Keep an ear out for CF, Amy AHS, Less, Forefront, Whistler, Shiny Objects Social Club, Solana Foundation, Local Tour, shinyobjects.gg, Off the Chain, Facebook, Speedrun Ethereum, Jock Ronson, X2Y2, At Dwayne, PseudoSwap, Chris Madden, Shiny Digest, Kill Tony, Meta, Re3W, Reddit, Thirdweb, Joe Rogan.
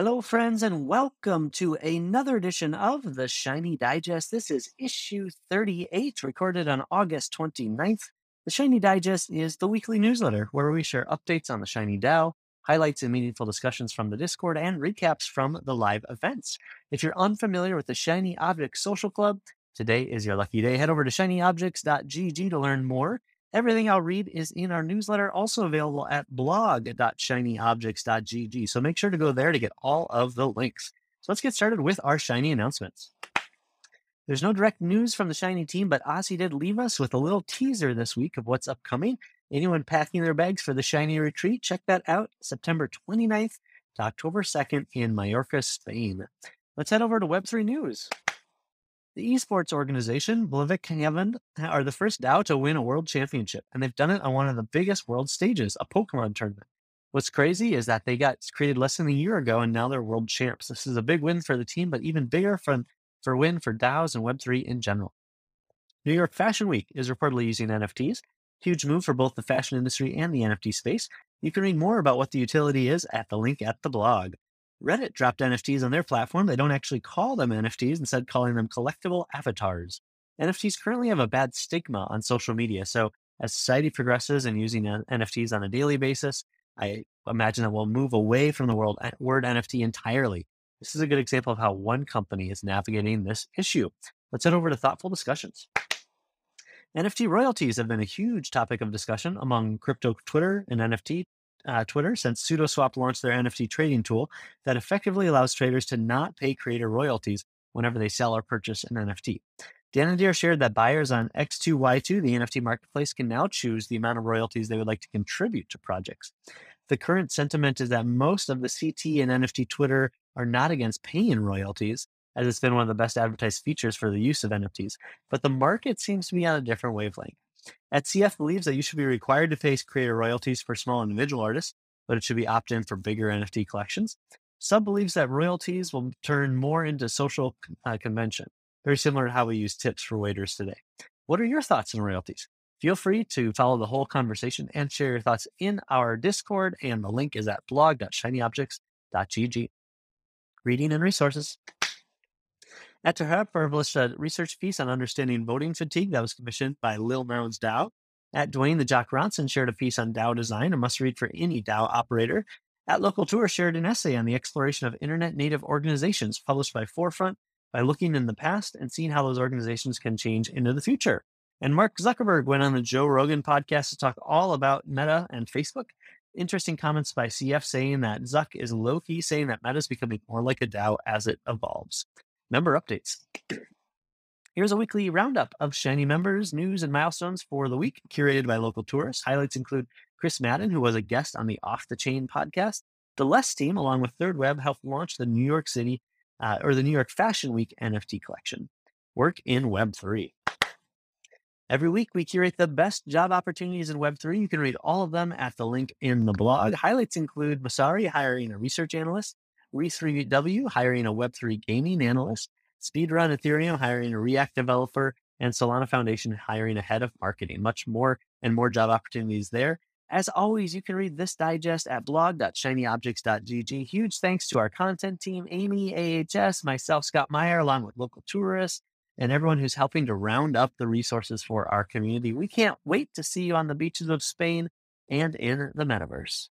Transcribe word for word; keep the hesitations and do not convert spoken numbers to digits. Hello, friends, and welcome to another edition of the Shiny Digest. This is issue thirty-eight, recorded on August twenty-ninth. The Shiny Digest is the weekly newsletter where we share updates on the Shiny DAO, highlights and meaningful discussions from the Discord, and recaps from the live events. If you're unfamiliar with the Shiny Objects Social Club, today is your lucky day. Head over to shiny objects dot g g to learn more. Everything I'll read is in our newsletter, also available at blog dot shiny objects dot g g. So make sure to go there to get all of the links. So let's get started with our Shiny announcements. There's no direct news from the Shiny team, but Ossie did leave us with a little teaser this week of what's upcoming. Anyone packing their bags for the Shiny retreat, check that out, September twenty-ninth to October second in Mallorca, Spain. Let's head over to Web three News. The esports organization, Blivik and Evan, are the first DAO to win a world championship, and they've done it on one of the biggest world stages, a Pokemon tournament. What's crazy is that they got created less than a year ago, and now they're world champs. This is a big win for the team, but even bigger for, for win for DAOs and Web three in general. New York Fashion Week is reportedly using N F Ts. Huge move for both the fashion industry and the N F T space. You can read more about what the utility is at the link at the blog. Reddit dropped N F Ts on their platform. They don't actually call them N F Ts, instead calling them collectible avatars. N F Ts currently have a bad stigma on social media. So as society progresses and using N F Ts on a daily basis, I imagine that we'll move away from the world word N F T entirely. This is a good example of how one company is navigating this issue. Let's head over to thoughtful discussions. N F T royalties have been a huge topic of discussion among crypto Twitter and N F T Uh, Twitter since PseudoSwap launched their N F T trading tool that effectively allows traders to not pay creator royalties whenever they sell or purchase an N F T. Dan and Deere shared that buyers on X two Y two, the N F T marketplace, can now choose the amount of royalties they would like to contribute to projects. The current sentiment is that most of the C T and N F T Twitter are not against paying royalties, as it's been one of the best advertised features for the use of N F Ts, but the market seems to be on a different wavelength. At C F believes that you should be required to pay creator royalties for small individual artists, but it should be opt-in for bigger N F T collections. Sub believes that royalties will turn more into social uh, convention, very similar to how we use tips for waiters today. What are your thoughts on royalties? Feel free to follow the whole conversation and share your thoughts in our Discord, and the link is at blog dot shiny objects dot g g. Reading and resources. At Tahrab published a research piece on understanding voting fatigue that was commissioned by Lil Maroon's DAO. At Dwayne, the Jock Ronson shared a piece on DAO design, a must-read for any DAO operator. At Local Tour shared an essay on the exploration of internet-native organizations published by Forefront by looking in the past and seeing how those organizations can change into the future. And Mark Zuckerberg went on the Joe Rogan podcast to talk all about Meta and Facebook. Interesting comments by C F saying that Zuck is low-key saying that Meta is becoming more like a DAO as it evolves. Member updates. Here's a weekly roundup of Shiny members, news, and milestones for the week, curated by Local Tourists. Highlights include Chris Madden, who was a guest on the Off the Chain podcast. The Less team, along with Thirdweb, helped launch the New York City uh, or the New York Fashion Week N F T collection. Work in Web three. Every week, we curate the best job opportunities in Web three. You can read all of them at the link in the blog. Highlights include Masari hiring a research analyst, Re three W hiring a Web three gaming analyst, Speedrun Ethereum hiring a React developer, and Solana Foundation hiring a head of marketing. Much more and more job opportunities there. As always, you can read this digest at blog dot shiny objects dot g g. Huge thanks to our content team, Amy A H S, myself, Scott Meyer, along with Local Tourists, and everyone who's helping to round up the resources for our community. We can't wait to see you on the beaches of Spain and in the metaverse.